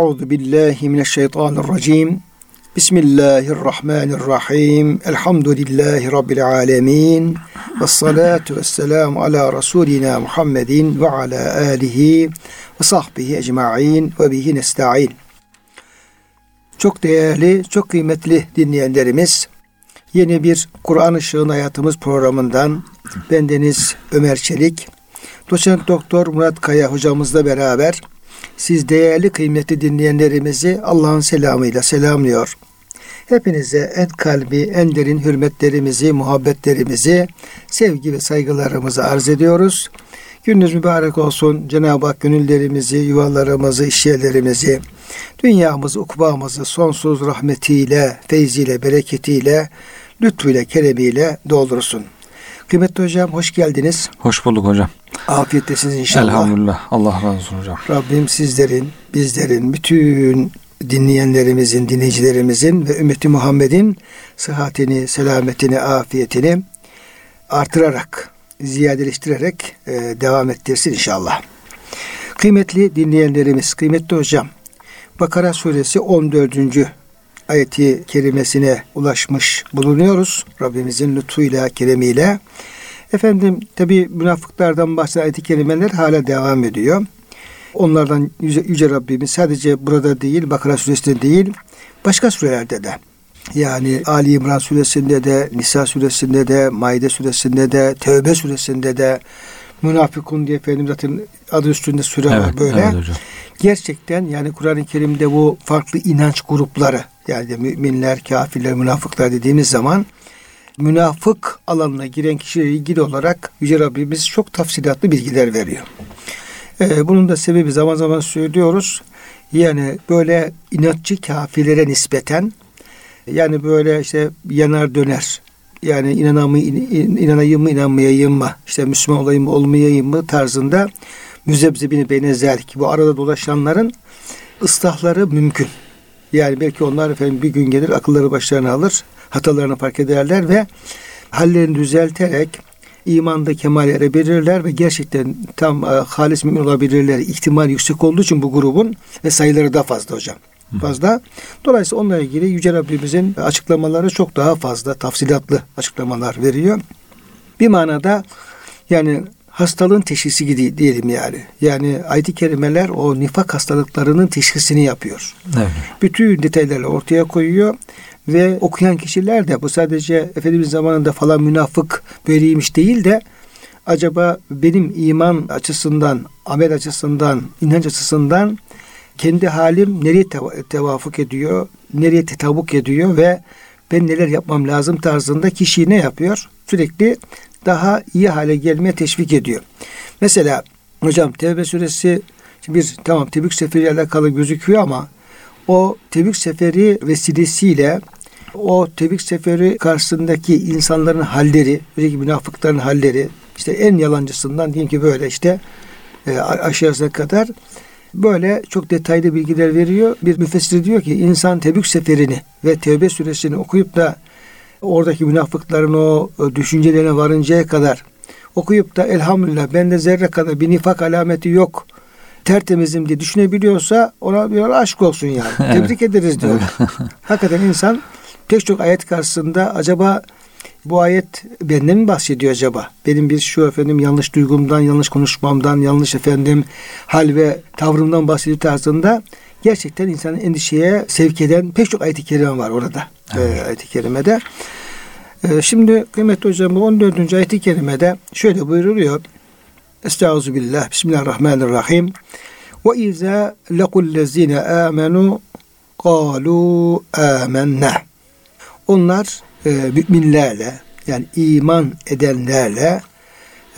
Euzubillahimineşşeytanirracim. Bismillahirrahmanirrahim. Elhamdülillahi Rabbil alemin. Vessalatu vesselamu ala Resulina Muhammedin ve ala alihi ve sahbihi ecma'in ve bihi nesta'in. Çok değerli, çok kıymetli dinleyenlerimiz, yeni bir Kur'an Işığı'nın Hayatımız programından bendeniz Ömer Çelik, Doçent Doktor Murat Kaya hocamızla beraber siz değerli kıymetli dinleyenlerimizi Allah'ın selamıyla selamlıyor. Hepinize en kalbi, en derin hürmetlerimizi, muhabbetlerimizi, sevgi ve saygılarımızı arz ediyoruz. Gününüz mübarek olsun. Cenab-ı Hak gönüllerimizi, yuvalarımızı, işyerlerimizi, dünyamızı, ukbamızı sonsuz rahmetiyle, feyziyle, bereketiyle, lütfuyla, keremiyle doldursun. Kıymetli hocam, hoş geldiniz. Hoş bulduk hocam. Afiyettesiniz inşallah. Elhamdülillah. Allah razı olsun hocam. Rabbim sizlerin, bizlerin, bütün dinleyenlerimizin, dinleyicilerimizin ve ümmeti Muhammed'in sıhhatini, selametini, afiyetini artırarak, ziyadeleştirerek devam ettirsin inşallah. Kıymetli dinleyenlerimiz, kıymetli hocam, Bakara Suresi 14. ayeti kerimesine ulaşmış bulunuyoruz. Rabbimizin lütfuyla, keremiyle. Efendim, tabi münafıklardan bahseden ayet-i kerimeler hala devam ediyor. Onlardan Yüce Rabbimiz sadece burada değil, Bakara Suresi'nde değil, başka surelerde de, yani Ali İmran Suresinde de, Nisa Suresinde de, Maide Suresinde de, Tövbe Suresinde de, Münafıkun diye efendim zaten adı üstünde süre var, evet, böyle. Evet hocam. Gerçekten yani Kur'an-ı Kerim'de bu farklı inanç grupları, yani müminler, kafirler, münafıklar dediğimiz zaman münafık alanına giren kişiyle ilgili olarak Yüce Rabbimiz çok tafsilatlı bilgiler veriyor. Bunun da sebebi zaman zaman söylüyoruz. Yani böyle inatçı kafirlere nispeten, yani böyle işte yanar döner, yani inanayım mı inanmayayım mı, işte Müslüman olayım mı olmayayım mı tarzında müzebzebine benzer ki bu arada dolaşanların ıslahları mümkün. Yani belki onlar efendim bir gün gelir akılları başlarına alır, hatalarını fark ederler ve hallerini düzelterek imanda kemale erebilirler ve gerçekten tam halis mümin olabilirler. İhtimal yüksek olduğu için bu grubun ve sayıları daha fazla hocam. Fazla. Dolayısıyla onunla ilgili Yüce Rabbimizin açıklamaları çok daha fazla, tafsilatlı açıklamalar veriyor. Bir manada yani hastalığın teşhisi diyelim yani. Yani ayet-i kerimeler o nifak hastalıklarının teşhisini yapıyor. Evet. Bütün detayları ortaya koyuyor ve okuyan kişiler de bu sadece Efendimiz zamanında falan münafık böyleymiş değil de acaba benim iman açısından, amel açısından, inanç açısından kendi halim nereye tevafuk ediyor, nereye tetabuk ediyor ve ben neler yapmam lazım tarzında kişiyi ne yapıyor? Sürekli daha iyi hale gelmeye teşvik ediyor. Mesela hocam Tevbe Suresi bir tamam Tebük seferiyle alakalı gözüküyor ama o Tebük seferi vesilesiyle o Tebük seferi karşısındaki insanların halleri, özellikle münafıkların halleri, işte en yalancısından diyelim ki böyle işte aşağısına kadar böyle çok detaylı bilgiler veriyor. Bir müfessir diyor ki insan Tebük seferini ve Tevbe Suresini okuyup da oradaki münafıkların o düşüncelerine varıncaya kadar okuyup da elhamdülillah bende zerre kadar bir nifak alameti yok, tertemizim diye düşünebiliyorsa ona diyor aşk olsun yani. Evet. Tebrik ederiz diyor. Evet. Hakikaten insan pek çok ayet karşısında acaba bu ayet benden mi bahsediyor acaba? Benim bir şu efendim yanlış duygumdan, yanlış konuşmamdan, yanlış efendim hal ve tavrımdan bahsediyor tarzında gerçekten insanın endişeye sevk eden pek çok ayet-i kerime var orada. Evet. Ayet-i kerimede. Şimdi kıymetli hocam bu 14. ayet-i kerimede şöyle buyuruluyor. Estağfirullah, Bismillahirrahmanirrahim. Ve izâ lekullezîne âmenû kâlû âmennâ. Onlar müminlerle yani iman edenlerle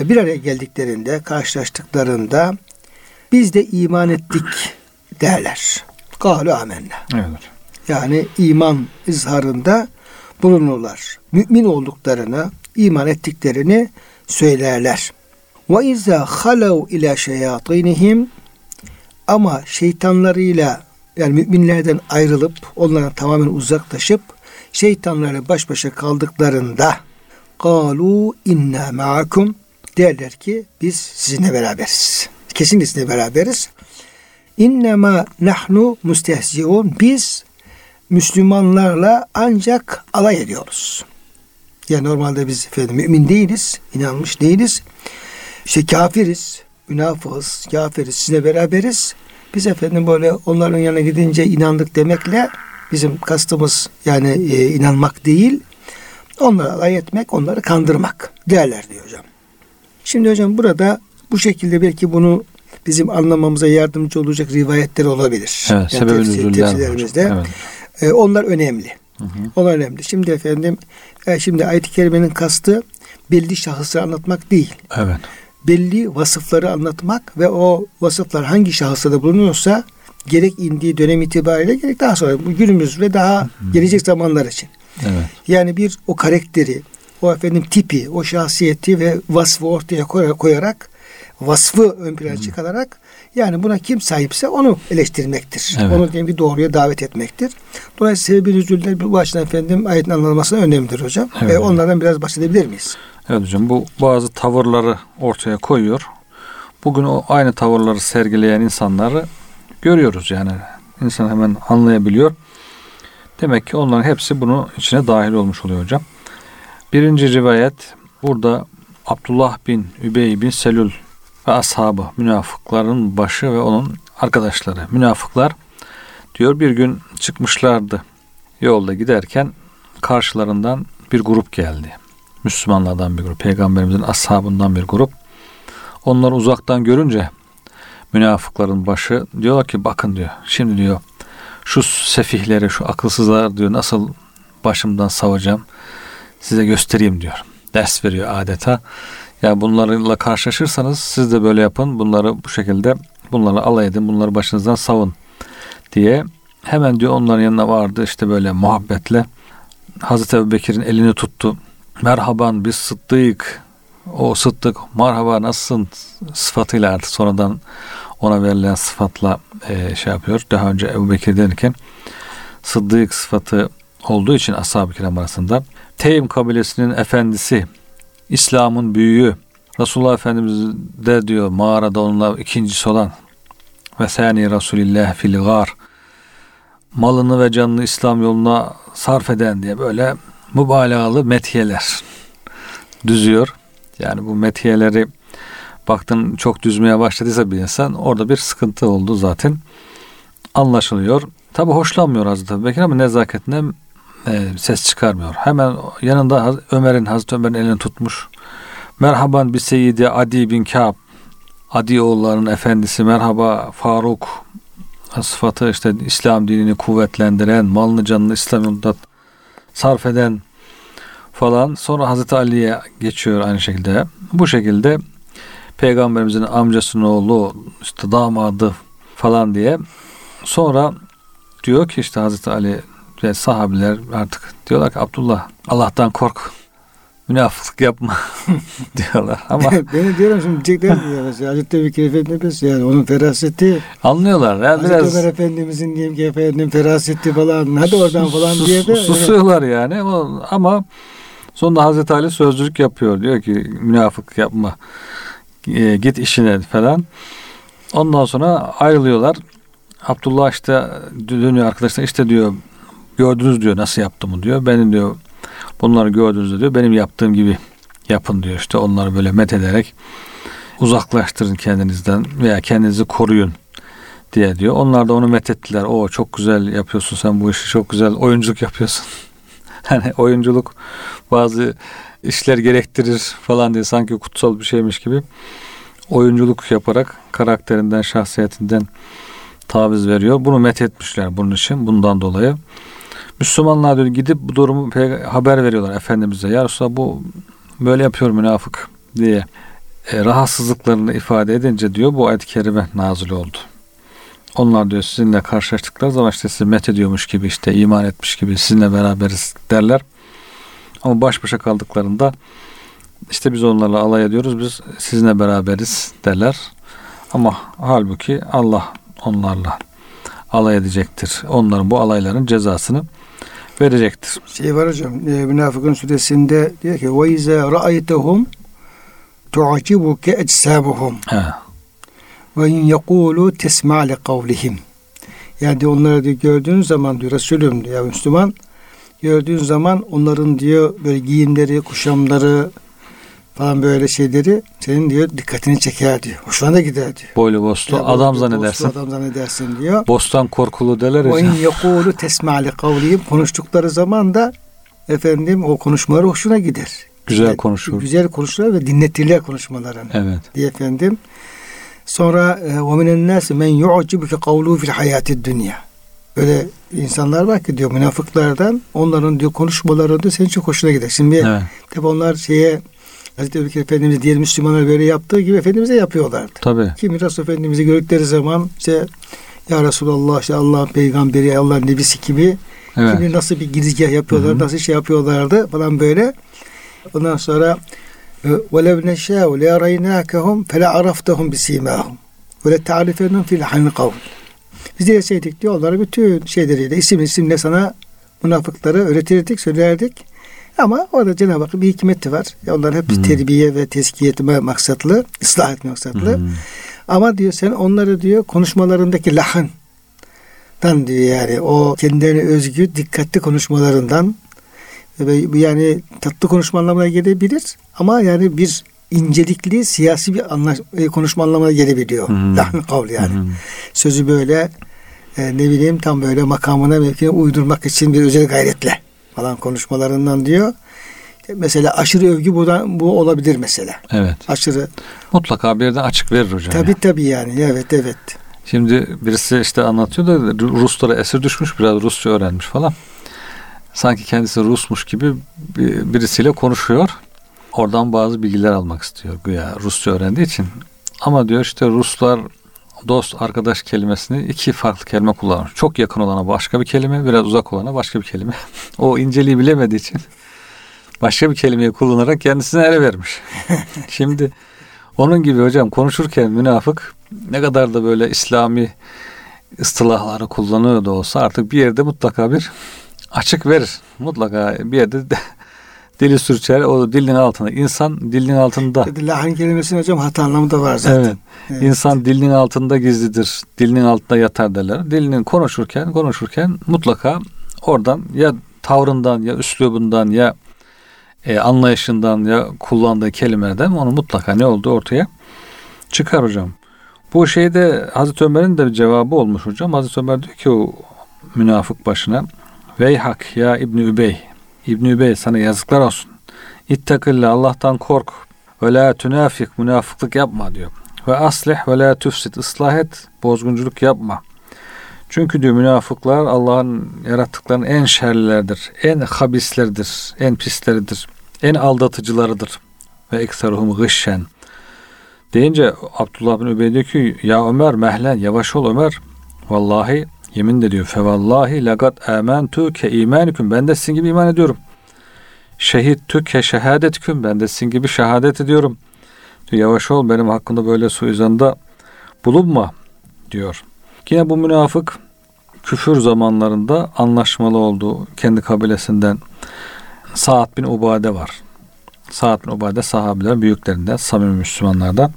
bir araya geldiklerinde, karşılaştıklarında biz de iman ettik derler. Kâlû âmennâ. Evet. Yani iman izharında bulunurlar. Mümin olduklarını, iman ettiklerini söylerler. Ve izâ halav ilâ şeyâtînihim, ama şeytanlarıyla yani müminlerden ayrılıp onlara tamamen uzaklaşıp şeytanlarla baş başa kaldıklarında kâlû innâ ma'akum derler ki biz sizinle beraberiz. Kesinlikle sizinle beraberiz. İnnemâ nahnu müstehzi'ûn. Biz Müslümanlarla ancak alay ediyoruz. Yani normalde biz mümin değiliz, inanmış değiliz. İşte kafiriz, münafığız, kafiriz, sizinle beraberiz. Biz böyle onların yanına gidince inandık demekle bizim kastımız inanmak değil. Onları alay etmek, onları kandırmak derler diyor hocam. Şimdi hocam burada bu şekilde belki bunu bizim anlamamıza yardımcı olacak rivayetler olabilir. Evet, tefsirlerimizde. Evet. Onlar önemli. Hı hı. Onlar önemli. Şimdi şimdi ayet-i kerimenin kastı belli şahısları anlatmak değil. Evet. Belli vasıfları anlatmak ve o vasıflar hangi şahıslarda bulunuyorsa gerek indiği dönem itibariyle gerek daha sonra günümüz ve daha gelecek zamanlar için. Evet. Yani bir o karakteri, o tipi, o şahsiyeti ve vasfı ortaya koyarak vasfı ön plana çıkararak buna kim sahipse onu eleştirmektir. Evet. Onu diyelim ki doğruya davet etmektir. Dolayısıyla sebebi üzüller bu açıdan ayetin anlanmasına önemlidir hocam. Evet. Ve onlardan biraz bahsedebilir miyiz? Evet hocam, bu bazı tavırları ortaya koyuyor. Bugün o aynı tavırları sergileyen insanları görüyoruz İnsan hemen anlayabiliyor. Demek ki onların hepsi bunun içine dahil olmuş oluyor hocam. Birinci rivayet burada Abdullah bin Übey bin Selül ve ashabı, münafıkların başı ve onun arkadaşları. Münafıklar diyor bir gün çıkmışlardı. Yolda giderken karşılarından bir grup geldi. Müslümanlardan bir grup, Peygamberimizin ashabından bir grup. Onları uzaktan görünce münafıkların başı diyorlar ki bakın diyor. Şimdi diyor şu sefihleri, şu akılsızlar diyor nasıl başımdan savacağım size göstereyim diyor. Ders veriyor adeta. Ya bunlarla karşılaşırsanız siz de böyle yapın. Bunları bu şekilde bunlarla alay edin. Bunları başınızdan savun diye hemen diyor onların yanına vardı böyle muhabbetle. Hazreti Ebu Bekir'in elini tuttu. Merhaban biz sıddık. O sıddık merhaba nasılsın sıfatıyla artık sonradan ona verilen sıfatla yapıyor. Daha önce Ebu Bekir derken sıddık sıfatı olduğu için ashab-ı kiram arasında Teym kabilesinin efendisi İslam'ın büyüğü Resulullah Efendimiz de diyor mağarada onunla ikincisi olan ve seni Resulillah fil gâr malını ve canını İslam yoluna sarf eden diye böyle mübalağalı methiyeler düzüyor. Yani bu methiyeleri baktın çok düzmeye başladıysa bir insan orada bir sıkıntı oldu zaten anlaşılıyor. Tabi hoşlanmıyor Hazreti Ebubekir ama nezaketinden ses çıkarmıyor. Hemen yanında Hazreti Ömer'in elini tutmuş. Merhaban bi seyyidi Adi bin Kaab. Adi oğullarının efendisi merhaba Faruk sıfatı İslam dinini kuvvetlendiren, malını canını İslam yolunda sarf eden falan. Sonra Hazreti Ali'ye geçiyor aynı şekilde. Bu şekilde Peygamberimizin amcasının oğlu damadı falan diye. Sonra diyor ki Hazreti Ali ve sahabiler artık diyorlar ki Abdullah Allah'tan kork. Münafıklık yapma diyorlar ama beni diyorum şimdi diyecekler diyor mesela Hazreti Ebu Bekir Efendimiz onun feraseti anlıyorlar. Hazreti Ömer Efendimizin diyelim ki efendim feraseti falan hadi oradan falan diye de susuyorlar ama sonunda Hazreti Ali sözcülük yapıyor diyor ki münafıklık yapma git işine falan. Ondan sonra ayrılıyorlar. Abdullah dönüyor arkadaşlar diyor gördünüz diyor nasıl yaptım diyor. Benim diyor bunları gördünüz diyor. Benim yaptığım gibi yapın diyor. Onları böyle met ederek uzaklaştırın kendinizden veya kendinizi koruyun diye diyor. Onlar da onu met ettiler. O çok güzel yapıyorsun sen bu işi. Çok güzel oyunculuk yapıyorsun. Oyunculuk bazı işler gerektirir falan diye sanki kutsal bir şeymiş gibi oyunculuk yaparak karakterinden, şahsiyetinden taviz veriyor. Bunu met etmişler bunun için. Bundan dolayı Müslümanlar diyor gidip bu durumu haber veriyorlar Efendimiz'e. Ya Resulallah bu böyle yapıyor münafık diye rahatsızlıklarını ifade edince diyor bu ayet-i kerime nazil oldu. Onlar diyor sizinle karşılaştıkları zaman sizi met ediyormuş gibi iman etmiş gibi sizinle beraberiz derler. Ama baş başa kaldıklarında biz onlarla alay ediyoruz biz sizinle beraberiz derler. Ama halbuki Allah onlarla alay edecektir. Onların bu alayların cezasını verecektir. Var hocam, Münafıkun Suresi'nde diyor ki وَاِذَا رَأَيْتَهُمْ تُعَجِبُكَ اَجْسَابُهُمْ Ve in yekulu tesma li kavlihim. Yani diyor, onları diyor, gördüğünüz zaman diyor Resulüm diyor, Müslüman gördüğün zaman onların diyor böyle giyimleri, kuşamları falan böyle şeyleri senin diyor dikkatini çeker diyor. Hoşuna da gider diyor. Boylu bostu yani, adam zannedersin. Adam zannedersin diyor. Bostan korkulu derler ya. In yekulu tesma li kavlihim. Konuştukları zaman da efendim o konuşmaları hoşuna gider. Güzel konuşur. Güzel konuşurlar ve dinletirler konuşmalarını. Evet. Diye efendim. Sonra وَمِنَ النَّاسِ مَنْ يُعْجِبُكَ قَوْلُهُ فِي الْحَيَاتِ الدُّنْيَا. Böyle insanlar var ki diyor münafıklardan, onların diyor konuşmaları da senin çok hoşuna gider. Şimdi evet. Tabi onlar şeye Hazreti Ömer Efendimiz diğer Müslümanlara böyle yaptığı gibi Efendimiz'e yapıyorlardı. Tabii. Ki Miras Efendimiz'i gördükleri zaman işte ya Resulallah, işte Allah'ın peygamberi, Allah'ın nebisi gibi evet. Şimdi nasıl bir girizgah yapıyorlar, hı-hı, nasıl şey yapıyorlardı falan böyle. Ondan sonra وَلَوْ نَشَاءُ لَاَرَيْنَاكَهُمْ فَلَا عَرَفْتَهُمْ بِس۪يمَاهُمْ وَلَتَعْرِفَنَّهُمْ فِي الْحَنِ قَوْلِ. Biz de şeydik diyorlar, bütün şeyleriyle isimle sana münafıkları öğretirdik, söylerdik. Ama orada Cenab-ı Hakk'ın bir hikmeti var. Onlar hep terbiye ve tezkiye etme maksatlı, ıslah etme maksatlı. Hmm. Ama diyor sen onları diyor konuşmalarındaki lahından diyor yani o kendilerine özgü dikkatli konuşmalarından yani tatlı konuşma anlamına gelebilir ama yani bir incelikli siyasi bir konuşma anlamına gelebiliyor. Lahn kavl yani. Hmm. Sözü böyle tam böyle makamına mevkine uydurmak için bir özel gayretle falan konuşmalarından diyor. Mesela aşırı övgü bu olabilir mesela. Evet. Aşırı. Mutlaka bir yerden açık verir hocam. Tabii yani. Evet evet. Şimdi birisi işte anlatıyor da Ruslara esir düşmüş, biraz Rusça öğrenmiş falan. Sanki kendisi Rusmuş gibi birisiyle konuşuyor. Oradan bazı bilgiler almak istiyor güya Rusça öğrendiği için. Ama diyor işte Ruslar dost, arkadaş kelimesini iki farklı kelime kullanmış. Çok yakın olana başka bir kelime, biraz uzak olana başka bir kelime. O inceliği bilemediği için başka bir kelimeyi kullanarak kendisine ele vermiş. Şimdi onun gibi hocam konuşurken münafık ne kadar da böyle İslami ıstılahları kullanıyor da olsa artık bir yerde mutlaka bir açık verir. Mutlaka bir yerde dili sürçer, o dilin altında. İnsan dilin altında. Lahın kelimesinin hocam hata anlamı da var zaten. Evet. Evet. İnsan dilinin altında gizlidir. Dilinin altında yatar derler. Dilinin konuşurken mutlaka oradan ya tavrından ya üslubundan ya anlayışından ya kullandığı kelimelerden onu mutlaka ne olduğu ortaya çıkar hocam. Bu şeyde Hazreti Ömer'in de bir cevabı olmuş hocam. Hazreti Ömer diyor ki o münafık başına Veyhak ya İbn Übey sana yazıklar olsun. İttakilla Allah'tan kork. Ve la tünafik münafıklık yapma diyor. Ve aslih ve la tüfsit ıslah et. Bozgunculuk yapma. Çünkü diyor münafıklar Allah'ın yarattıklarının en şerlileridir. En habisleridir. En pisleridir. En aldatıcılarıdır. Ve ekseruhum gışşen. Deyince Abdullah bin Übey diyor ki ya Ömer mehlen yavaş ol Ömer. Vallahi yemin de diyor fevallahi laqad amantu ke imanikum, ben de sizin gibi iman ediyorum. Şehittu ke şehadetikum, ben de sizin gibi şehadet ediyorum. Diyor, yavaş ol benim hakkımda böyle suizanda bulunma diyor. Yine bu münafık küfür zamanlarında anlaşmalı olduğu kendi kabilesinden Sa'd bin Ubade var. Sa'd bin Ubade sahabilerin büyüklerinden, samimi Müslümanlardan.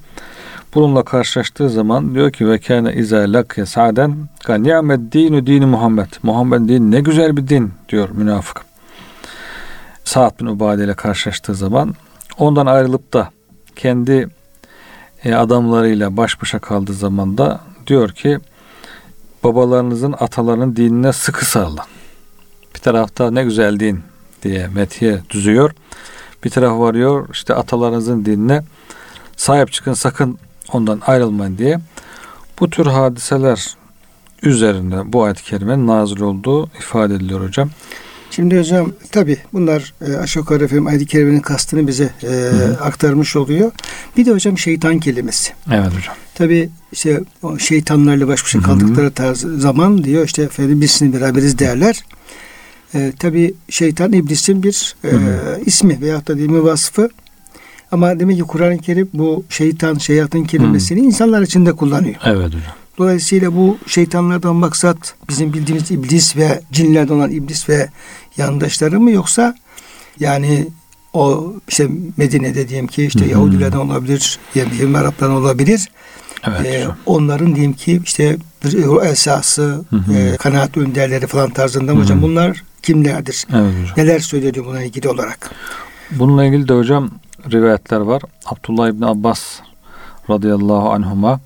Bununla karşılaştığı zaman diyor ki ve kana iza lak sa'den kan ni'med dinu dini Muhammed. Muhammed din ne güzel bir din diyor münafık. Sa'd bin Ubade ile karşılaştığı zaman ondan ayrılıp da kendi adamlarıyla baş başa kaldığı zaman da diyor ki babalarınızın atalarının dinine sıkı sarılın. Bir tarafta ne güzel din diye methiye düzüyor. Bir taraf varıyor işte atalarınızın dinine sahip çıkın, sakın ondan ayrılmayın diye. Bu tür hadiseler üzerine bu ayet-i kerimenin nazil olduğu ifade ediliyor hocam. Şimdi hocam tabii bunlar aşağı yukarı efendim ayet-i kerimenin kastını bize aktarmış oluyor. Bir de hocam şeytan kelimesi. Evet hocam. Tabii işte şeytanlarla baş başa kaldıkları zaman diyor işte efendim biz sizinle beraberiz derler. Tabii şeytan iblisin bir ismi veyahut da dimi vasfı. Ama demek ki Kur'an-ı Kerim bu şeytan, şeyatın kelimesini insanlar için de kullanıyor. Evet hocam. Dolayısıyla bu şeytanlardan maksat bizim bildiğimiz iblis ve cinlerden olan iblis ve yandaşları mı, yoksa yani o işte Medine'de diyelim ki işte Yahudilerden olabilir, Araplardan olabilir. Evet. Onların diyeyim ki işte o esası, kanaat önderleri falan tarzında mı hocam? Bunlar kimlerdir? Evet, hocam. Neler söyleniyor buna ilgili olarak? Bununla ilgili de hocam rivayetler var. Abdullah İbn Abbas radıyallahu anhuma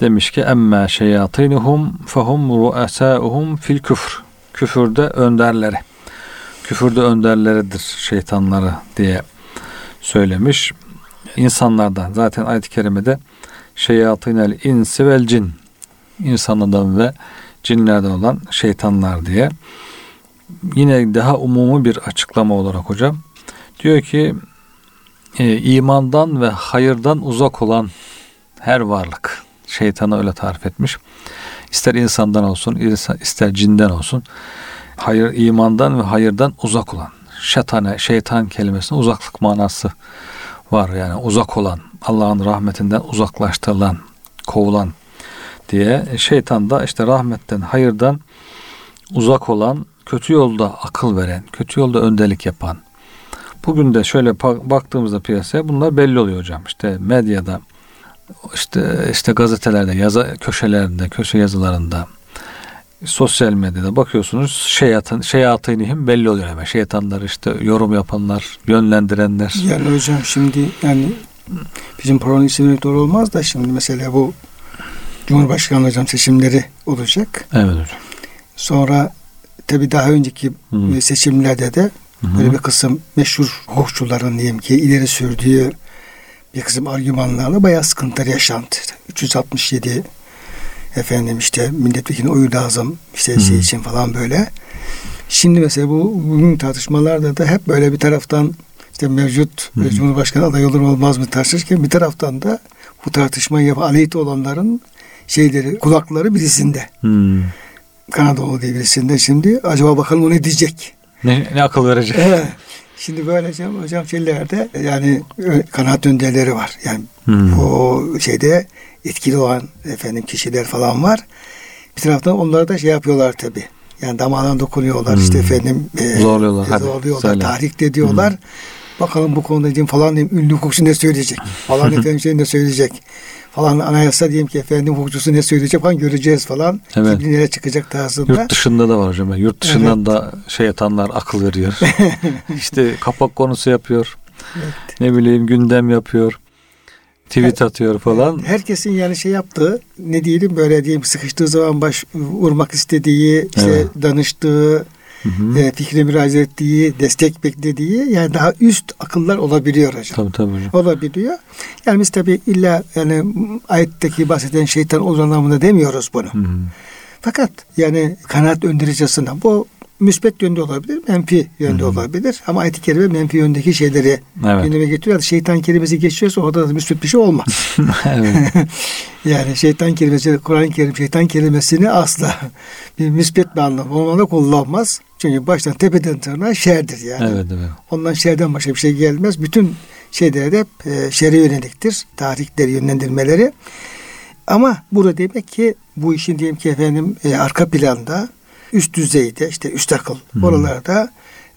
demiş ki emmâ şeyâtînuhum fehum ru'esâuhum fil küfr. Küfürde önderleri. Küfürde önderleridir şeytanları diye söylemiş. İnsanlardan zaten ayet-i kerimede şeyatînel insi vel cin, insanlardan ve cinlerden olan şeytanlar diye. Yine daha umumi bir açıklama olarak hocam diyor ki imandan ve hayırdan uzak olan her varlık, şeytanı öyle tarif etmiş. İster insandan olsun, ister cinden olsun. Hayır, imandan ve hayırdan uzak olan. Şetane, şeytan kelimesinin uzaklık manası var. Yani uzak olan, Allah'ın rahmetinden uzaklaştırılan, kovulan diye. Şeytan da işte rahmetten, hayırdan uzak olan, kötü yolda akıl veren, kötü yolda önderlik yapan. Bugün de şöyle baktığımızda piyasaya bunlar belli oluyor hocam. İşte medyada, işte gazetelerde, köşelerde, köşe yazılarında, sosyal medyada bakıyorsunuz şeyatînihim belli oluyor hemen. Şeytanlar, işte yorum yapanlar, yönlendirenler. Yani hocam şimdi yani bizim programın isimleri doğru olmaz da şimdi mesela bu Cumhurbaşkanlığı hocam seçimleri olacak. Evet hocam. Sonra tabii daha önceki seçimlerde de böyle bir kısım meşhur hukukçuların diyeyim ki ileri sürdüğü bir kısım argümanlarla bayağı sıkıntılar yaşandı. 367 efendim işte milletvekili oyu lazım işte şey için falan böyle. Şimdi mesela bu bugün tartışmalarda da hep böyle bir taraftan işte mevcut Cumhurbaşkanı aday olur olmaz mı tartışırken bir taraftan da bu tartışmayı yapan aleyhte olanların şeyleri, kulakları birisinde. Kanadalı diye birisinde. Şimdi acaba bakalım o ne diyecek? Ne akıl verecek? Şimdi böyle hocam şeylerde yani kanaat önderleri var. Yani o şeyde etkili olan efendim kişiler falan var. Bir taraftan onlara da şey yapıyorlar tabii. Yani damağına dokunuyorlar işte efendim. Zorluyorlar. Tahrik de diyorlar. Bakalım bu konuda diyeyim falan diyeyim ünlü hukukçu ne söyleyecek? Falan efendim şey ne söyleyecek? Falan anayasa diyeyim ki efendim hukukçusu ne söyleyecek falan göreceğiz falan. Evet. Kim nereye çıkacak tarzında. Yurt dışında da var hocam. Yurt dışından da şeytanlar akıl veriyor. İşte kapak konusu yapıyor. Evet. Ne bileyim gündem yapıyor. Tweet atıyor falan. Herkesin yani şey yaptığı, ne diyelim böyle diyeyim sıkıştığı zaman baş vurmak istediği, işte danıştığı, fikri müracaat ettiği, destek beklediği yani daha üst akıllar olabiliyor hocam. Tabii hocam. Olabiliyor. Yani biz tabii illa yani ayetteki bahseden şeytan olduğu anlamında demiyoruz bunu. Fakat yani kanaat öndericisinden bu müsbet yönde olabilir, menfi yönde olabilir. Ama ayet-i kerime menfi yöndeki şeyleri gündeme getiriyor. Şeytan kelimesi geçiyorsa orada da müsbet bir şey olmaz. Yani şeytan kelimesi, Kur'an-ı Kerim şeytan kelimesini asla bir müsbet bir anlam olmadan kullanmaz. Çünkü baştan tepeden tırnağa şerdir yani. Evet. Ondan şerden başka bir şey gelmez. Bütün şeyleri de hep şere yöneliktir. Tahrikleri, yönlendirmeleri. Ama burada demek ki bu işin diyelim ki efendim arka planda üst düzeyde işte üst akıl oralarda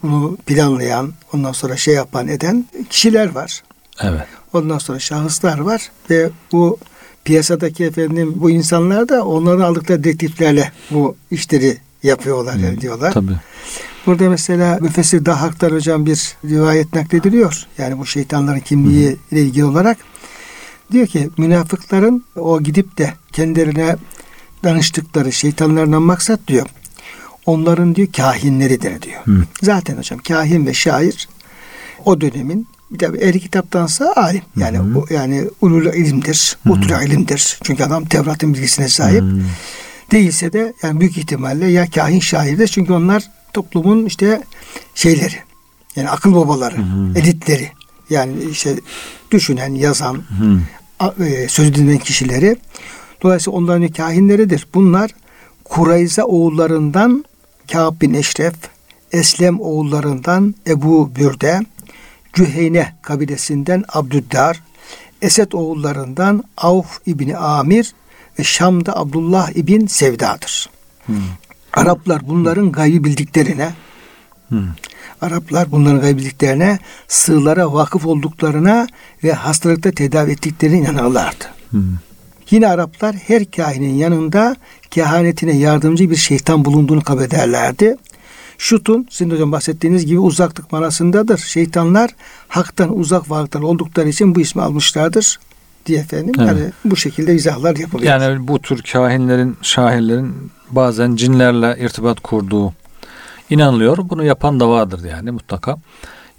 bunu planlayan, ondan sonra şey yapan eden kişiler var. Evet. Ondan sonra şahıslar var ve bu piyasadaki efendim bu insanlar da onların aldıkları direktiflerle bu işleri yapıyorlar yani diyorlar. Tabii. Burada mesela müfessir Dahhak'tan hocam bir rivayet naklediliyor. Yani bu şeytanların kimliği ile ilgili olarak diyor ki münafıkların o gidip de kendilerine danıştıkları şeytanlardan maksat diyor. Onların diyor kahinleridir diyor. Zaten hocam kahin ve şair o dönemin bir de ehli kitaptansa alim. Yani yani ulul ilimdir, utul ilimdir. Çünkü adam Tevrat'ın bilgisine sahip. Değilse de yani büyük ihtimalle ya kahin şairdir. Çünkü onlar toplumun işte şeyleri. Yani akıl babaları, elitleri. Yani işte düşünen, yazan, sözü dinleyen kişileri. Dolayısıyla onların kahinleridir. Bunlar Kurayza oğullarından Kaab bin Eşref, Eslem oğullarından Ebu Bürde, Cüheyne kabilesinden Abdüddar, Esed oğullarından Auf ibni Amir ve Şam'da Abdullah ibn Sevda'dır. Araplar bunların gaybı bildiklerine, sırlara vakıf olduklarına ve hastalıkta tedavi ettiklerine inanırlardı. Yine Araplar her kahinin yanında kehanetine yardımcı bir şeytan bulunduğunu kabul ederlerdi. Şutun, sizin hocam bahsettiğiniz gibi uzaklık manasındadır. Şeytanlar haktan uzak varlıklar oldukları için bu ismi almışlardır diye efendim. Evet. Yani bu şekilde izahlar yapılıyor. Yani bu tür kahinlerin, şairlerin bazen cinlerle irtibat kurduğu inanılıyor. Bunu yapan da vardır yani mutlaka.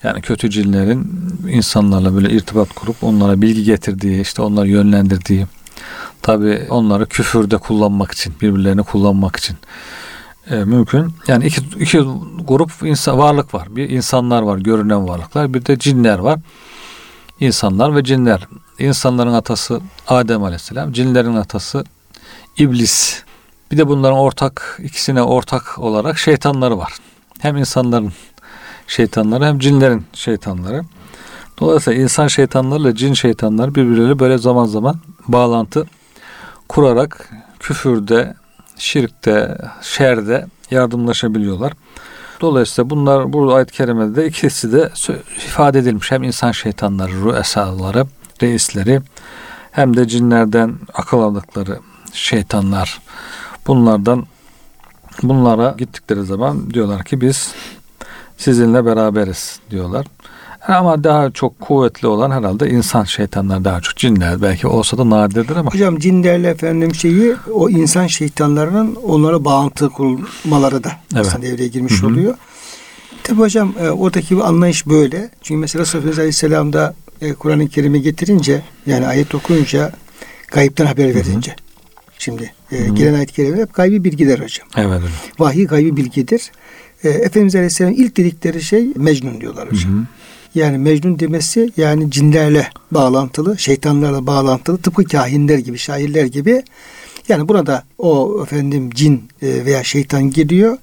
Yani kötü cinlerin insanlarla böyle irtibat kurup onlara bilgi getirdiği, işte onları yönlendirdiği, tabii onları küfürde kullanmak için, birbirlerini kullanmak için mümkün. Yani iki grup insan, varlık var. Bir insanlar var, görünen varlıklar. Bir de cinler var. İnsanlar ve cinler. İnsanların atası Adem Aleyhisselam, cinlerin atası İblis. Bir de bunların ortak, ikisine ortak olarak şeytanları var. Hem insanların şeytanları hem cinlerin şeytanları. Dolayısıyla insan şeytanlarıyla cin şeytanları birbirleriyle böyle zaman zaman bağlantı kurarak küfürde, şirkte, şerde yardımlaşabiliyorlar. Dolayısıyla bunlar burada ayet-i kerimede de ikisi de ifade edilmiş. Hem insan şeytanları, rüesaları, reisleri hem de cinlerden akıl aldıkları şeytanlar. Bunlara gittikleri zaman diyorlar ki biz sizinle beraberiz diyorlar. Ama daha çok kuvvetli olan herhalde insan şeytanları daha çok. Cinler belki olsa da nadirdir ama. Hocam cinlerle efendim o insan şeytanlarının onlara bağlantı kurmaları da aslında devreye girmiş oluyor. Tabi hocam oradaki bir anlayış böyle. Çünkü mesela Resulullah Aleyhisselam da Kur'an-ı Kerim'i getirince, yani ayet okuyunca, gayipten haber verince. Şimdi gelen ayet-i kerimeler hep gaybi bilgiler hocam. Evet. Vahiy gaybi bilgidir. Efendimiz Aleyhisselam ilk dedikleri şey Mecnun diyorlar hocam. Yani Mecnun demesi yani cinlerle bağlantılı, şeytanlarla bağlantılı, tıpkı kahinler gibi, şairler gibi. Yani burada o efendim cin veya şeytan giriyor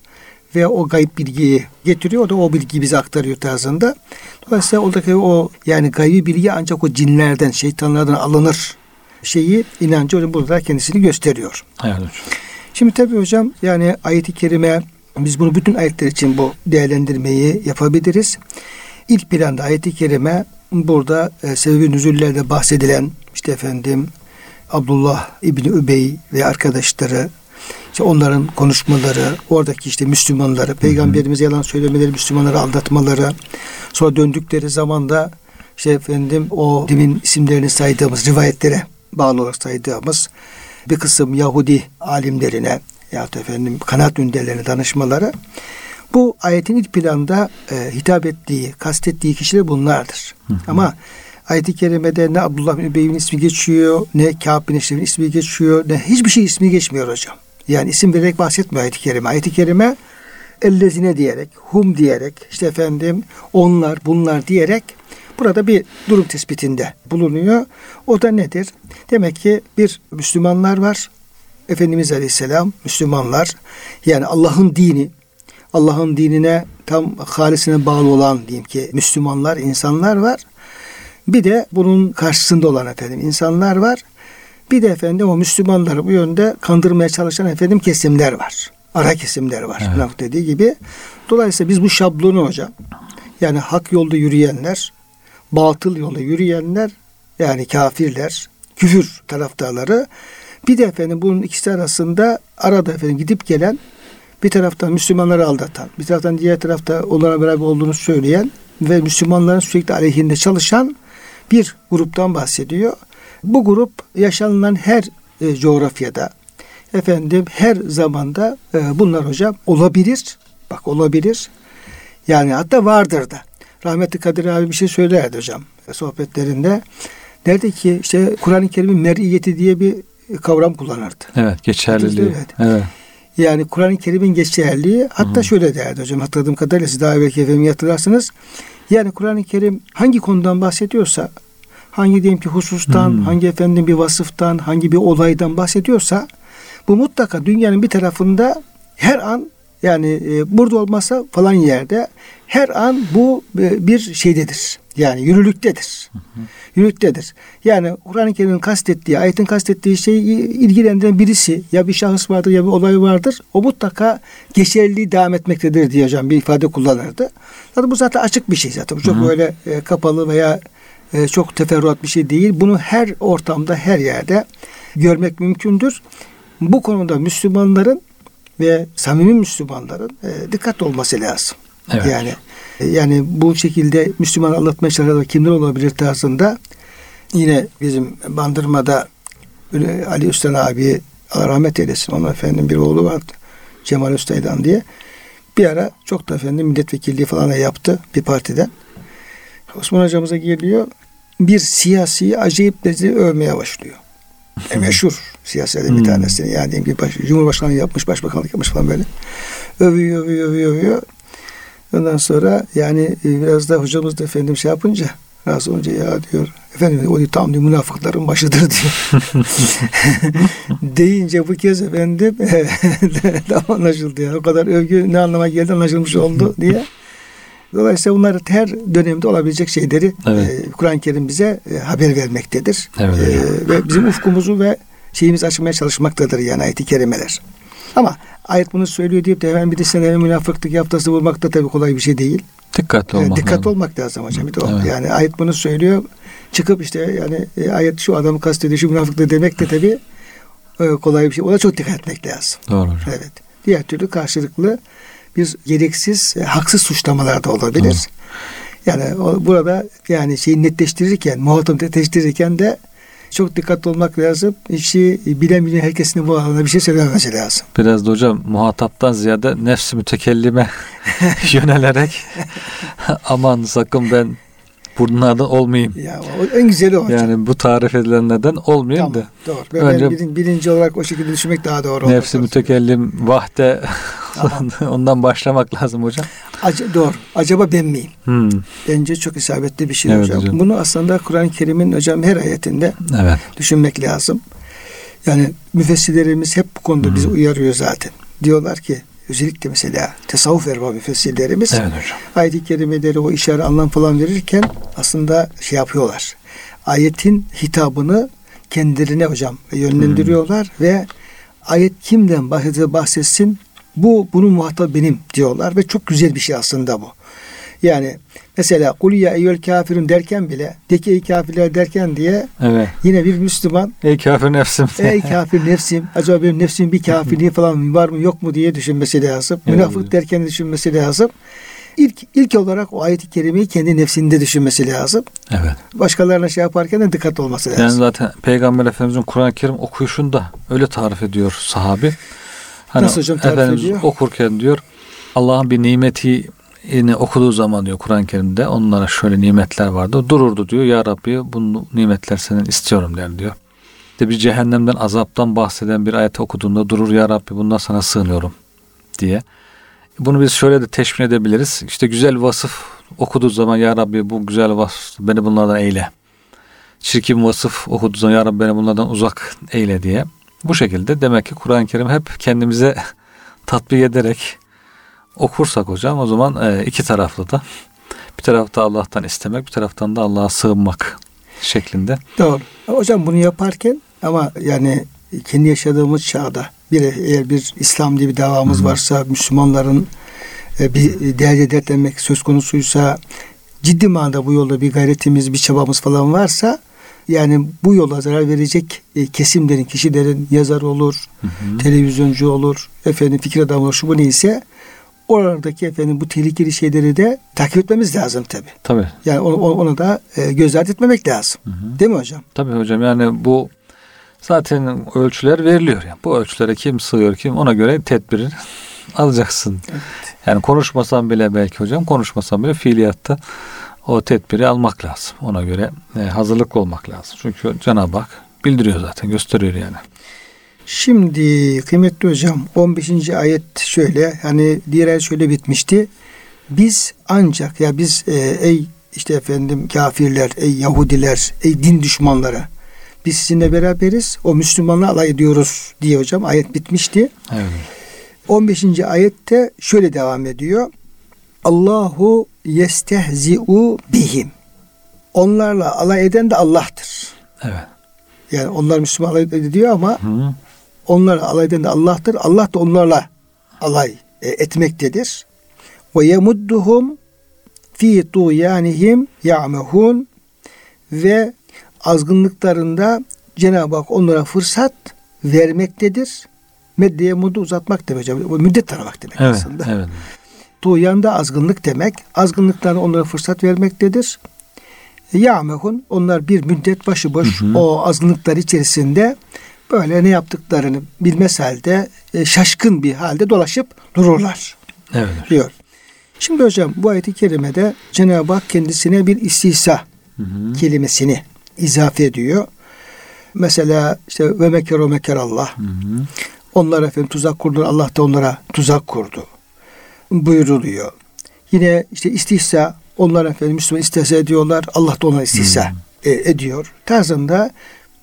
ve o gayip bilgiyi getiriyor. O da o bilgiyi bize aktarıyor tarzında. Dolayısıyla oradaki o yani gaybi bilgi ancak o cinlerden, şeytanlardan alınır inancı burada kendisini gösteriyor. Evet. Şimdi tabii hocam yani ayet-i kerime, biz bunu bütün ayetler için bu değerlendirmeyi yapabiliriz. İlk planda ayet-i kerime burada sebebi nüzüllerde bahsedilen işte efendim Abdullah İbn Übey ve arkadaşları, işte onların konuşmaları, oradaki işte Müslümanları, peygamberimize yalan söylemeleri, Müslümanları aldatmaları, sonra döndükleri zaman da işte efendim o demin isimlerini saydığımız rivayetlere bağlı olarak saydığımız bir kısım Yahudi alimlerine yahut efendim kanaat önderlerine danışmaları. Bu ayetin ilk planda hitap ettiği, kastettiği kişiler bunlardır. Ama ayet-i kerimede ne Abdullah bin Übey'in ismi geçiyor, ne Kaab bin Eşref'in ismi geçiyor, ne hiçbir şey ismi geçmiyor hocam. Yani isim vererek bahsetmiyor ayet-i kerime. Ayet-i kerime ellezine diyerek, hum diyerek, işte efendim onlar, bunlar diyerek burada bir durum tespitinde bulunuyor. O da nedir? Demek ki bir Müslümanlar var. Efendimiz Aleyhisselam, Müslümanlar, yani Allah'ın dinine tam halisine bağlı olan diyeyim ki Müslümanlar, insanlar var. Bir de bunun karşısında olan efendim insanlar var. Bir de efendim o Müslümanları bu yönde kandırmaya çalışan efendim kesimler var. Ara kesimler var. Evet. Laf dediği gibi. Dolayısıyla biz bu şablonu hocam, yani hak yolda yürüyenler, batıl yolda yürüyenler, yani kafirler, küfür taraftarları, bir de efendim bunun ikisi arasında arada efendim gidip gelen, bir taraftan Müslümanları aldatan, bir taraftan diğer tarafta onlara beraber olduğunu söyleyen ve Müslümanların sürekli aleyhinde çalışan bir gruptan bahsediyor. Bu grup yaşanılan her coğrafyada, efendim her zamanda bunlar hocam olabilir. Bak olabilir. Yani hatta vardır da. Rahmetli Kadir abi bir şey söylerdi hocam sohbetlerinde. Derdi ki işte Kur'an-ı Kerim'in mer'iyeti diye bir kavram kullanırdı. Evet, geçerliliği. Evet. Yani Kur'an-ı Kerim'in geçerliliği hatta şöyle derdi hocam, hatırladığım kadarıyla siz daha belki efendim hatırlarsınız. Yani Kur'an-ı Kerim hangi konudan bahsediyorsa, hangi diyelim ki husustan, hangi efendim bir vasıftan, hangi bir olaydan bahsediyorsa bu mutlaka dünyanın bir tarafında her an, yani burada olmasa falan yerde her an bu bir şeydedir. Yani yürürlüktedir. Yürürlüktedir. Yani Kur'an-ı Kerim'in kastettiği, ayetin kastettiği şeyi ilgilendiren birisi, ya bir şahıs vardır ya bir olay vardır. O mutlaka geçerliliği devam etmektedir diye hocam bir ifade kullanırdı. Zaten bu zaten açık bir şey zaten. Bu çok böyle kapalı veya çok teferruat bir şey değil. Bunu her ortamda, her yerde görmek mümkündür. Bu konuda Müslümanların ve samimi Müslümanların dikkat olması lazım. Evet. Yani bu şekilde Müslüman anlatmaya çalışan kimler olabilir tarzında yine bizim Bandırma'da Ali Üsten abi, Allah rahmet eylesin, onun efendim bir oğlu vardı, Cemal Üsteyden diye. Bir ara çok da efendim milletvekilliği falan da yaptı bir partiden. Osman hocamıza geliyor, bir siyasiyi acayip derece övmeye başlıyor. Meşhur siyasilerden bir tanesini, yani diyelim ki Cumhurbaşkanlığı yapmış, başbakanlık yapmış falan böyle. Övüyor. Ondan sonra yani biraz da hocamız da efendim şey yapınca, razı olunca, ya diyor efendim, o diyor, tam diyor münafıkların başıdır diyor. Deyince bu kez efendim tam anlaşıldı yani. O kadar övgü ne anlama geldi anlaşılmış oldu diye. Dolayısıyla bunlar her dönemde olabilecek şeyleri Kur'an-ı Kerim bize haber vermektedir. Evet, ve bizim ufkumuzu ve şeyimizi açmaya çalışmaktadır yani ayet-i kerimeler. Ama ayet bunu söylüyor deyip de hemen bir de sen münafıklık yaftası vurmak da tabii kolay bir şey değil. Dikkatli olmak lazım hocam. Evet. Yani ayet bunu söylüyor. Çıkıp işte yani ayet şu adamı kastediyor, şu münafıklığı demek de tabii kolay bir şey. Ona çok dikkat etmek lazım. Doğru hocam. Evet. Diğer türlü karşılıklı bir gereksiz, haksız suçlamalar da olabilir. Evet. Yani burada yani şeyi netleştirirken, muhatabı netleştirirken de çok dikkatli olmak lazım. İşi bilen herkesin bu alanda bir şey söylememesi lazım. Biraz da hocam muhataptan ziyade nefs-i mütekellime yönelerek aman sakın ben bunlardan olmayayım. Ya, en güzeli o. Yani bu tarif edilenlerden olmayayım da. Tamam, doğru. Önce bilinci olarak o şekilde düşünmek daha doğru. Nefs-i mütekellim, vahde ondan başlamak lazım hocam. Doğru. Acaba ben miyim? Bence çok isabetli bir şey hocam. Bunu aslında Kur'an-ı Kerim'in hocam her ayetinde düşünmek lazım. Yani müfessirlerimiz hep bu konuda bizi uyarıyor zaten. Diyorlar ki özellikle mesela tasavvuf erbabı müfessirlerimiz ayet-i kerimeleri o işare anlam falan verirken aslında şey yapıyorlar. Ayetin hitabını kendilerine hocam yönlendiriyorlar ve ayet kimden bahsetsin bunun muhatabı benim diyorlar ve çok güzel bir şey aslında bu. Yani mesela kul ya eyyül kafirun derken bile, de ki ey kafirler derken diye yine bir Müslüman ey kafir nefsim acaba benim nefsim bir kafirliği falan var mı yok mu diye düşünmesi lazım. Münafık derken düşünmesi lazım. İlk olarak o ayet-i kerimeyi kendi nefsinde düşünmesi lazım. Evet. Başkalarına şey yaparken de dikkat olması lazım. Yani zaten Peygamber Efendimiz'in Kur'an-ı Kerim okuyuşunda öyle tarif ediyor sahabi. Hani nasıl hocam tarif Efendimiz ediyor? Okurken diyor Allah'ın bir nimeti yine okuduğu zaman diyor Kur'an-ı Kerim'de onlara şöyle nimetler vardı. Dururdu diyor. Ya Rabbi bu nimetler senin istiyorum der diyor. İşte bir cehennemden azaptan bahseden bir ayet okuduğunda durur ya Rabbi bundan sana sığınıyorum diye. Bunu biz şöyle de teşmin edebiliriz. İşte güzel vasıf okuduğu zaman ya Rabbi bu güzel vasıf beni bunlardan eyle. Çirkin vasıf okuduğu zaman ya Rabbi beni bunlardan uzak eyle diye. Bu şekilde demek ki Kur'an-ı Kerim hep kendimize tatbik ederek okursak hocam o zaman iki taraflı da bir tarafta Allah'tan istemek bir taraftan da Allah'a sığınmak şeklinde. Doğru. Hocam bunu yaparken ama yani kendi yaşadığımız çağda eğer bir İslam diye bir davamız varsa Müslümanların bir değerle dertlenmek söz konusuysa ciddi manada bu yolda bir gayretimiz bir çabamız falan varsa yani bu yola zarar verecek kesimlerin kişilerin yazar olur televizyoncu olur fikir adamı olur şu bu neyse oradaki bu tehlikeli şeyleri de takip etmemiz lazım tabii. Tabii. Yani ona da göz ardı etmemek lazım. Değil mi hocam? Tabii hocam yani bu zaten ölçüler veriliyor. Yani bu ölçülere kim sığıyor kim ona göre tedbiri alacaksın. Evet. Yani konuşmasan bile belki hocam konuşmasan bile fiiliyatta o tedbiri almak lazım. Ona göre hazırlıklı olmak lazım. Çünkü Cenab-ı Hak bildiriyor zaten gösteriyor yani. Şimdi kıymetli hocam 15. ayet şöyle diğer ayet şöyle bitmişti. Biz ancak ey işte efendim kafirler, ey Yahudiler, ey din düşmanları biz sizinle beraberiz o Müslümanla alay ediyoruz diye hocam ayet bitmişti. Evet. 15. ayette şöyle devam ediyor. Allahu yestehzi'u bihim. Onlarla alay eden de Allah'tır. Evet. Yani onlar Müslüman alay ediyor ama onlarla alay eden de Allah'tır. Allah da onlarla alay etmektedir. Ve yemudduhum fi tuyanihim ya'mehun ve azgınlıklarında Cenab-ı Hak onlara fırsat vermektedir. Meddeye mudu uzatmak demek hocam. Bu müddet tanımak demek evet, aslında. Evet. Tuğyanda azgınlık demek. Azgınlıklarına onlara fırsat vermektedir. Ya'mehun, onlar bir müddet başıboş o azgınlıklar içerisinde böyle ne yaptıklarını bilmez halde şaşkın bir halde dolaşıp dururlar. Evet. Diyor. Şimdi hocam bu ayet-i kerimede Cenab-ı Hak kendisine bir istihza kelimesini izafe ediyor. Mesela işte ve mekero mekerallah. Onlar efendim tuzak kurdular. Allah da onlara tuzak kurdu buyuruluyor. Yine işte istihza, onlar efendim Müslüman istihza ediyorlar. Allah da ona istihza ediyor. Tarzında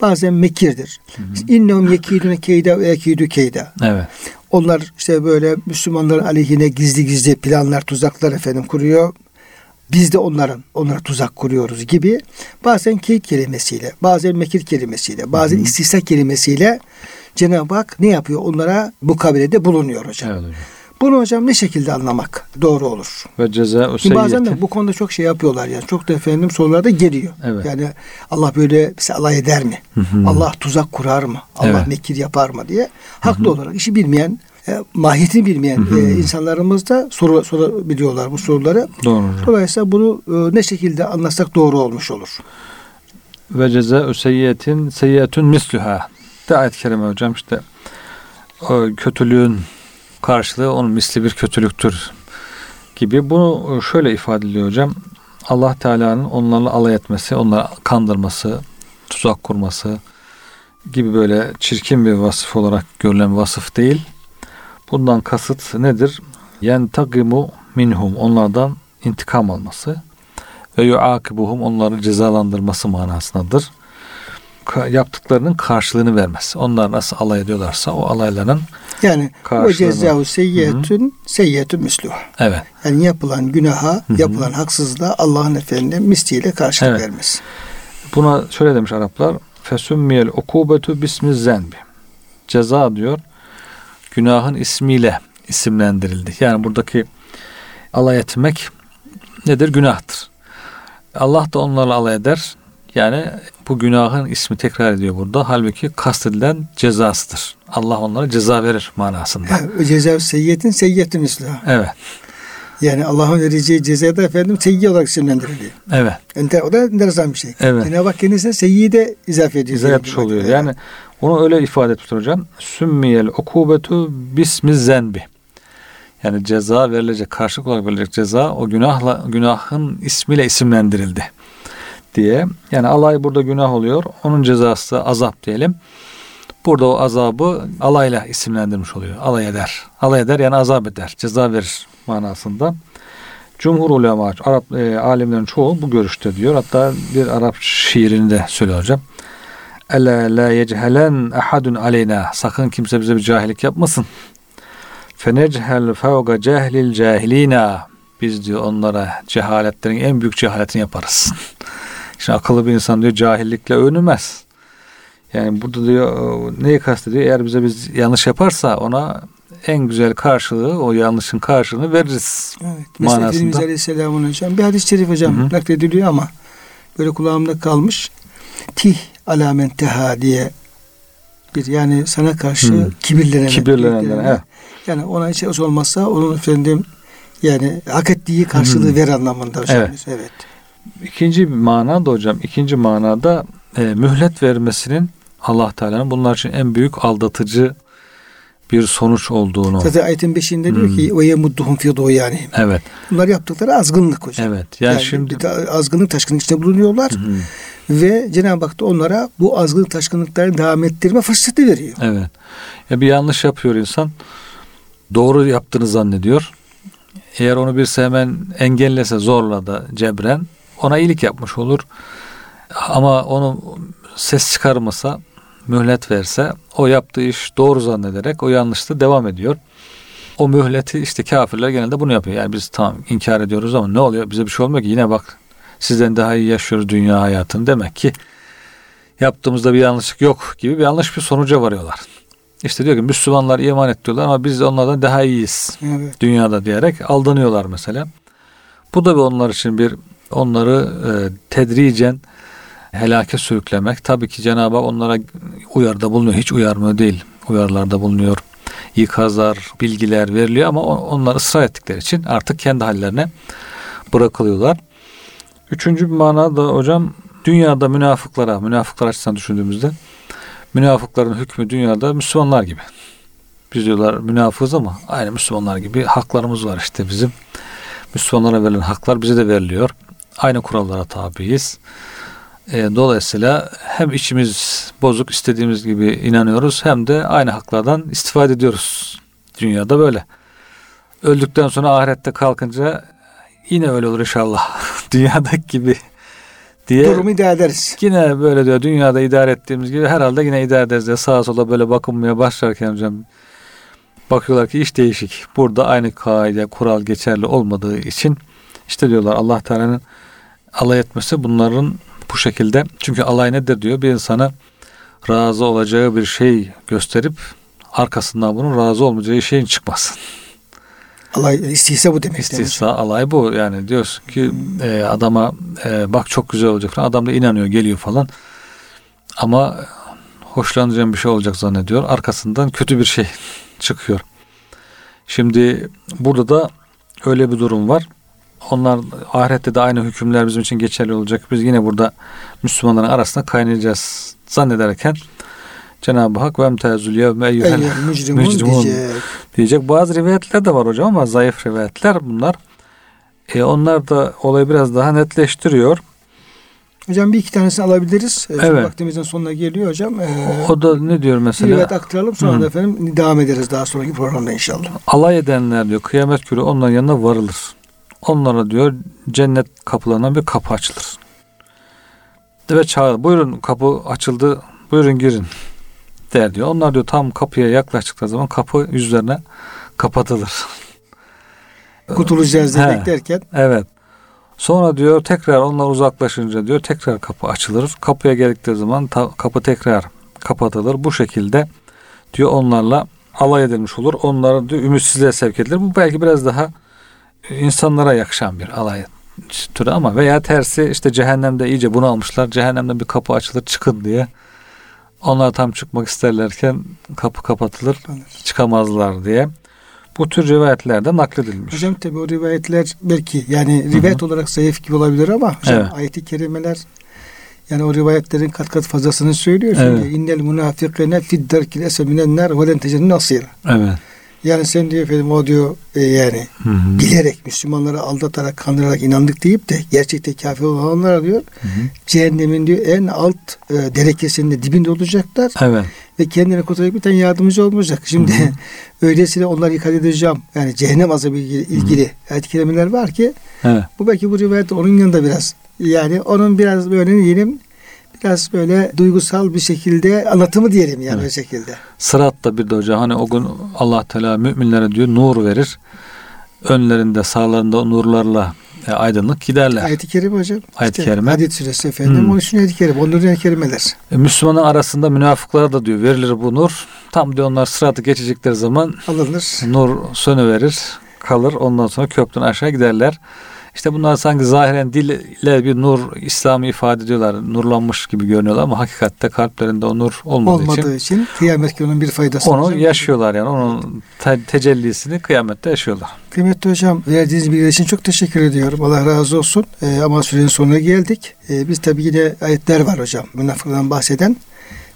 bazen mekirdir. İnnehum yekidune keyda ve yekidu keyda. Evet. Onlar işte böyle Müslümanların aleyhine gizli gizli planlar, tuzaklar efendim kuruyor. Biz de onlara tuzak kuruyoruz gibi. Bazen keyit kelimesiyle, bazen mekir kelimesiyle, bazen istihza kelimesiyle Cenab-ı Hak ne yapıyor? Onlara bu kabilede bulunuyor hocam. Evet hocam. Bunu hocam ne şekilde anlamak doğru olur? Ve ceza o seyyete. Bazen de bu konuda çok şey yapıyorlar yani. Çok da efendim sorularda geliyor. Evet. Yani Allah böyle bize alay eder mi? Allah tuzak kurar mı? Allah mekir yapar mı diye. Haklı olarak işi bilmeyen, mahiyetini bilmeyen insanlarımız da sorabiliyorlar bu soruları. Doğru. Dolayısıyla bunu ne şekilde anlatsak doğru olmuş olur. Ve ceza o seyyetin seyyetün mislüha. Ayet-i kerime hocam işte o kötülüğün karşılığı onun misli bir kötülüktür gibi. Bunu şöyle ifade ediyor hocam. Allah Teala'nın onlarla alay etmesi, onları kandırması, tuzak kurması gibi böyle çirkin bir vasıf olarak görülen vasıf değil. Bundan kasıt nedir? Yentakimu minhum, onlardan intikam alması ve yuakibuhum, onları cezalandırması manasındadır. Yaptıklarının karşılığını vermesi. Onlar nasıl alay ediyorlarsa o alayların yani karşılığını. O cezâhu seyyetün seyyetün mislûh. Evet. Yani yapılan günaha, yapılan haksızlığa Allah'ın efendine misliyle karşılık vermesi. Buna şöyle demiş Araplar. Fesümmiyel ukûbetu bismi zenbi. Ceza diyor günahın ismiyle isimlendirildi. Yani buradaki alay etmek nedir? Günahtır. Allah da onlarla alay eder. Yani bu günahın ismi tekrar ediyor burada. Halbuki kastedilen cezasıdır. Allah onlara ceza verir manasında. Yani, ceza seyyiyetin seyyiyetün mislühü. Evet. Yani Allah'ın vereceği ceza da efendim seyyiye olarak isimlendiriliyor. Evet. O da enteresan bir şey. Evet. Cenab-ı Hak kendisine seyyiyi de izafe ediyor. İzafe etmiş oluyor. Yani onu öyle ifade etmiştir hocam. Sümmiyel okubetu bismi zenbi. Yani ceza verilecek, karşılık olarak verilecek ceza o günahın ismiyle isimlendirildi diye. Yani alay burada günah oluyor. Onun cezası da azap diyelim. Burada o azabı alayla isimlendirmiş oluyor. Alay eder. Alay eder yani azap eder. Ceza verir manasında. Cumhur ulema, Arap alimlerin çoğu bu görüşte diyor. Hatta bir Arap şiirini de söylüyor hocam. Ela la yechelen ahadun aleyna. Sakın kimse bize bir cahillik yapmasın. Fenechel fevga cehlil cahilina. Biz diyor onlara cehaletlerin en büyük cehaletini yaparız. Şimdi akıllı bir insan diyor cahillikle övünmez. Yani burada diyor neyi kastediyor? Eğer bize biz yanlış yaparsa ona en güzel karşılığı, o yanlışın karşılığını veririz. Evet. Mesela Efendimiz Aleyhisselam'ın hocam bir hadis-i şerif hocam naklediliyor ama böyle kulağımda kalmış. Tih alamen teha diye bir yani sana karşı kibirlenenler. Evet. Yani ona hiç olmazsa onun efendim yani hak ettiği karşılığı ver anlamında hocam. Evet. Evet. İkinci manada mühlet vermesinin Allah Teala'nın bunlar için en büyük aldatıcı bir sonuç olduğunu. Zaten ayetin 5'inde diyor ki ve yemudduhum fi duyanihim. Evet. Bunlar yaptıkları azgınlık hocam. Evet. Yani şimdi azgınlık taşkınlık içinde bulunuyorlar. Ve Cenab-ı Hak da onlara bu azgınlık taşkınlıklarını devam ettirme fırsatı veriyor. Evet. Bir yanlış yapıyor insan. Doğru yaptığını zannediyor. Eğer onu birisi hemen engellese zorla da cebren ona iyilik yapmış olur. Ama onu ses çıkarmasa, mühlet verse o yaptığı iş doğru zannederek o yanlışta devam ediyor. O mühleti işte kafirler genelde bunu yapıyor. Yani biz tamam inkar ediyoruz ama ne oluyor? Bize bir şey olmuyor ki. Yine bak sizden daha iyi yaşıyoruz dünya hayatını. Demek ki yaptığımızda bir yanlışlık yok gibi bir yanlış bir sonuca varıyorlar. İşte diyor ki Müslümanlar iman ediyorlar ama biz onlardan daha iyiyiz dünyada diyerek aldanıyorlar mesela. Bu da onlar için onları tedricen helake sürüklemek. Tabii ki Cenab-ı Hak onlara uyarıda bulunuyor. Hiç uyarmıyor değil. Uyarılarda bulunuyor. İkazlar, bilgiler veriliyor ama onlar ısrar ettikleri için artık kendi hallerine bırakılıyorlar. Üçüncü bir manada hocam, dünyada münafıklar açısından düşündüğümüzde münafıkların hükmü dünyada Müslümanlar gibi. Biz diyorlar münafığız ama aynı Müslümanlar gibi haklarımız var işte bizim. Müslümanlara verilen haklar bize de veriliyor. Aynı kurallara tabiiz. Dolayısıyla hem içimiz bozuk, istediğimiz gibi inanıyoruz hem de aynı haklardan istifade ediyoruz. Dünyada böyle. Öldükten sonra ahirette kalkınca yine öyle olur inşallah. Dünyadaki gibi diye. Durumu idare ederiz. Yine böyle diyor, dünyada idare ettiğimiz gibi herhalde yine idare ederiz diye sağa sola böyle bakınmaya başlarken hocam bakıyorlar ki iş değişik. Burada aynı kaide, kural geçerli olmadığı için işte diyorlar Allah Teala'nın alay etmesi bunların bu şekilde. Çünkü alay nedir diyor? Bir insana razı olacağı bir şey gösterip arkasından bunun razı olmayacağı şeyin çıkmasın. Alay, istihsa bu demek. İstihsa, alay bu. Yani diyorsun ki adama bak çok güzel olacak falan. Adam da inanıyor, geliyor falan. Ama hoşlanacağım bir şey olacak zannediyor. Arkasından kötü bir şey çıkıyor. Şimdi burada da öyle bir durum var. Onlar ahirette de aynı hükümler bizim için geçerli olacak. Biz yine burada Müslümanların arasında kaynayacağız zannederken Cenab-ı Hak وَمْتَازُ الْيَوْمَ اَيُّهَا الْمُجْرِمُونَ diyecek. Bazı rivayetler de var hocam ama zayıf rivayetler bunlar. Onlar da olayı biraz daha netleştiriyor. Hocam bir iki tanesini alabiliriz. Evet. Vaktimizin sonuna geliyor hocam. O da ne diyor mesela? Bir rivayet aktaralım sonra da efendim devam ederiz daha sonraki programda inşallah. Alay edenler diyor kıyamet günü onların yanına varılır. Onlara diyor cennet kapılarından bir kapı açılır. Ve çağır, buyurun kapı açıldı, buyurun girin der diyor. Onlar diyor tam kapıya yaklaştıkları zaman kapı yüzlerine kapatılır. Kurtulacağız derken. Evet. Sonra diyor tekrar onlar uzaklaşınca diyor tekrar kapı açılır. Kapıya geldikleri zaman kapı tekrar kapatılır. Bu şekilde diyor onlarla alay edilmiş olur. Onları diyor ümitsizliğe sevk edilir. Bu belki biraz daha insanlara yakışan bir alay türü ama veya tersi işte cehennemde iyice bunalmışlar. Cehennemden bir kapı açılır çıkın diye. Onlar tam çıkmak isterlerken kapı kapatılır çıkamazlar diye. Bu tür rivayetler de nakledilmiş. Hocam tabii o rivayetler belki yani rivayet olarak zayıf gibi olabilir ama hocam ayet-i kerimeler yani o rivayetlerin kat kat fazlasını söylüyor. Çünkü innel münafıkine fidderkil eseminen nar ve len tecenne nasira. Evet. Yani sen diyor efendim o diyor yani bilerek Müslümanları aldatarak kandırarak inandık deyip de gerçekte kafir olanlara diyor cehennemin diyor en alt derekesinde dibinde olacaklar. Evet. Ve kendini kurtaracak bir tane yardımcı olmayacak. Şimdi öylesine onları ikaz edeceğim. Yani cehennem azabıyla ilgili ayet-i kerimeler var ki bu belki bu rivayet onun yanında biraz yani onun biraz böyle diyelim biraz böyle duygusal bir şekilde anlatımı diyelim yani o şekilde. Sırat'ta bir de hocam hani o gün Allah Teala müminlere diyor nur verir. Önlerinde sağlarında nurlarla aydınlık giderler. Ayet-i kerime hocam. Ayet-i kerime. Maide Suresi efendim. Onun için ayet-i kerime. Onların ayet-i kerimeler. Müslümanın arasında münafıklara da diyor verilir bu nur. Tam diyor onlar sıratı geçecekleri zaman alınır. Nur sönüverir. Kalır. Ondan sonra köprüden aşağı giderler. İşte bunlar sanki zahiren dille bir nur, İslam'ı ifade ediyorlar. Nurlanmış gibi görünüyorlar ama hakikatte kalplerinde o nur olmadığı için kıyamet gününün bir faydası. Onu yaşıyorlar yani. Onun tecellisini kıyamette yaşıyorlar. Kıymetli hocam verdiğiniz bilgiler için çok teşekkür ediyorum. Allah razı olsun. Ama sürenin sonuna geldik. Biz tabii yine ayetler var hocam. Münafıklardan bahseden.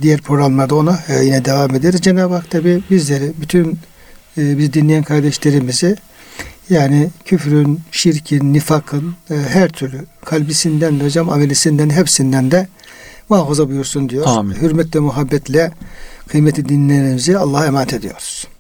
Diğer programlarda ona yine devam ederiz. Cenab-ı Hak tabii bizleri, bütün bizi dinleyen kardeşlerimizi yani küfrün, şirkin, nifakın her türlü kalbisinden de hocam amelisinden hepsinden de muhafaza buyursun diyor. Amin. Hürmetle, muhabbetle kıymetli dinleyenlerimizi Allah'a emanet ediyoruz.